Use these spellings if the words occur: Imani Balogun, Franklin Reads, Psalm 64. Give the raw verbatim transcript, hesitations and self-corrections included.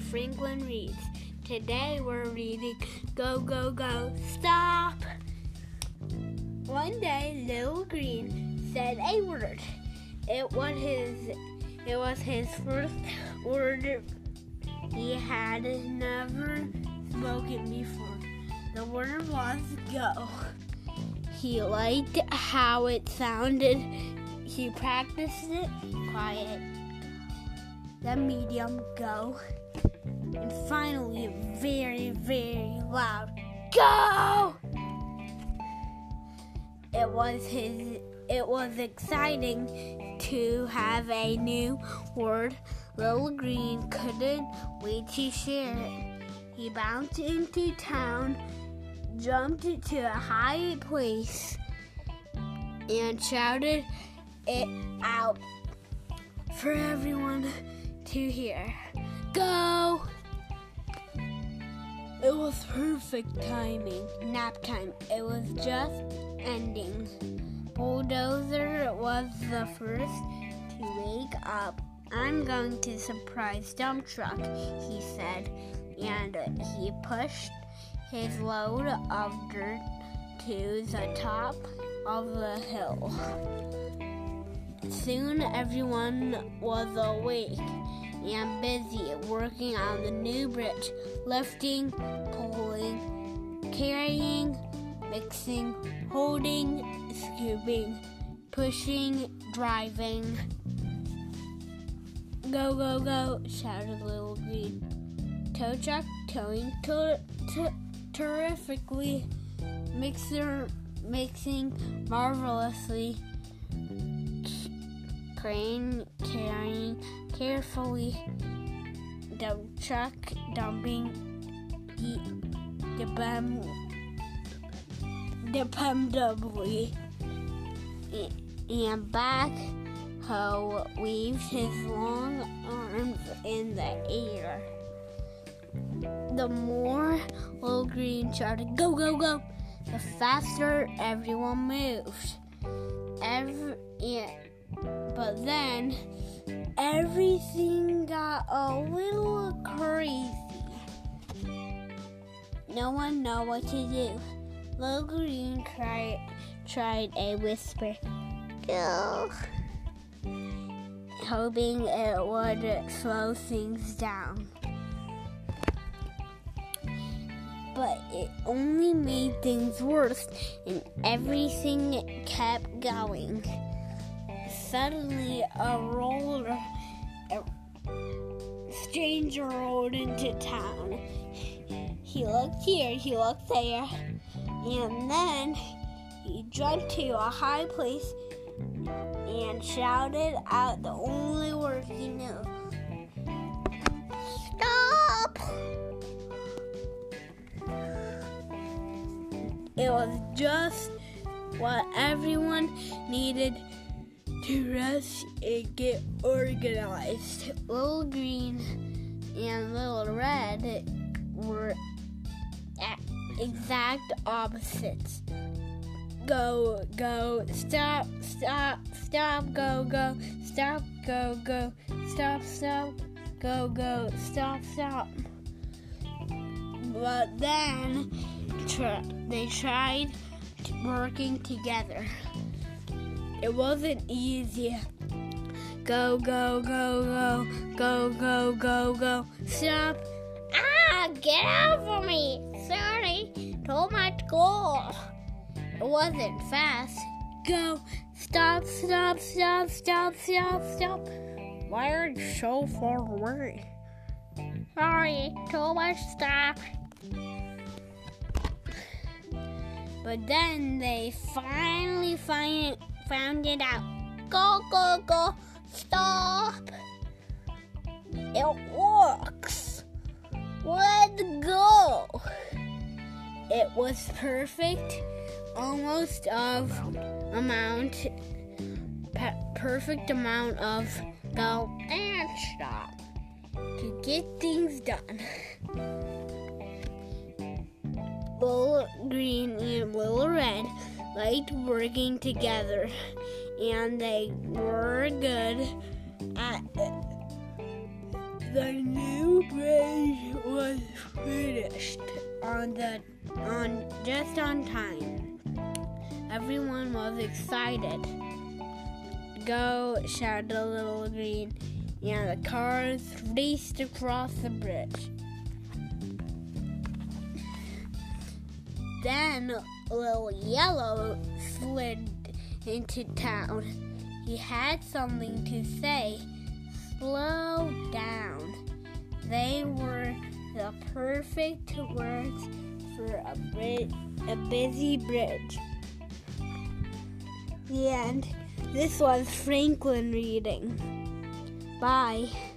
on Franklin Reads. Today we're reading Go, Go, Go, Stop! One day, Little Green said a word. It was his, it was his first word he had never spoken before. The word was go. He liked how it sounded. He practiced it quiet, the medium go, and finally very, very loud go. It was his. It was exciting to have a new word. Little Green couldn't wait to share it. He bounced into town, jumped to a high place, and shouted it out for everyone to hear. Go! It was perfect timing. Nap time. It was just ending. Bulldozer was the first to wake up. I'm going to surprise Dump Truck, he said, and he pushed his load of dirt to the top of the hill. Soon everyone was awake and busy working on the new bridge, lifting, pulling, carrying, mixing, holding, scooping, pushing, driving. Go, go, go, shouted Little Green. Tow truck towing ter- ter- terrifically, mixer mixing marvelously, crane carrying carefully, dump truck dumping depend- dependably, and back Ho waved his long arms in the air. The more Little Green shouted, go, go, go, the faster everyone moved. Every, yeah, but then everything got a little crazy. No one knew what to do. Little Green cried, tried a whisper, go, hoping it would slow things down. But it only made things worse, and everything kept going. Suddenly, a roller, a stranger rolled into town. He looked here, he looked there, and then he jumped to a high place and shouted out the only word he knew. Stop! It was just what everyone needed to rest and get organized. Little Green and Little Red were exact opposites. Go, go, stop, stop, stop, go, go, stop, go, go, stop, stop, go, go, stop, stop. But then tr- they tried t- working together. It wasn't easy. Go, go, go, go, go, go, go, go, stop. Ah, get out of me. Sorry, too much goal. It wasn't fast. Go, stop, stop, stop, stop, stop, stop. Why are you so far away? Sorry, too much stop. But then they finally find it, found it out. Go, go, go, stop. It works. Let's go. It was perfect. Almost of amount, pe- perfect amount of go and stop to get things done. Little Green and Little Red liked working together, and they were good at it. The new bridge was finished on the on just on time. Everyone was excited. "Go!" shouted Little Green, and the cars raced across the bridge. Then Little Yellow slid into town. He had something to say. "Slow down." They were the perfect words for a, bri- a busy bridge. The end. This was Franklin reading. Bye.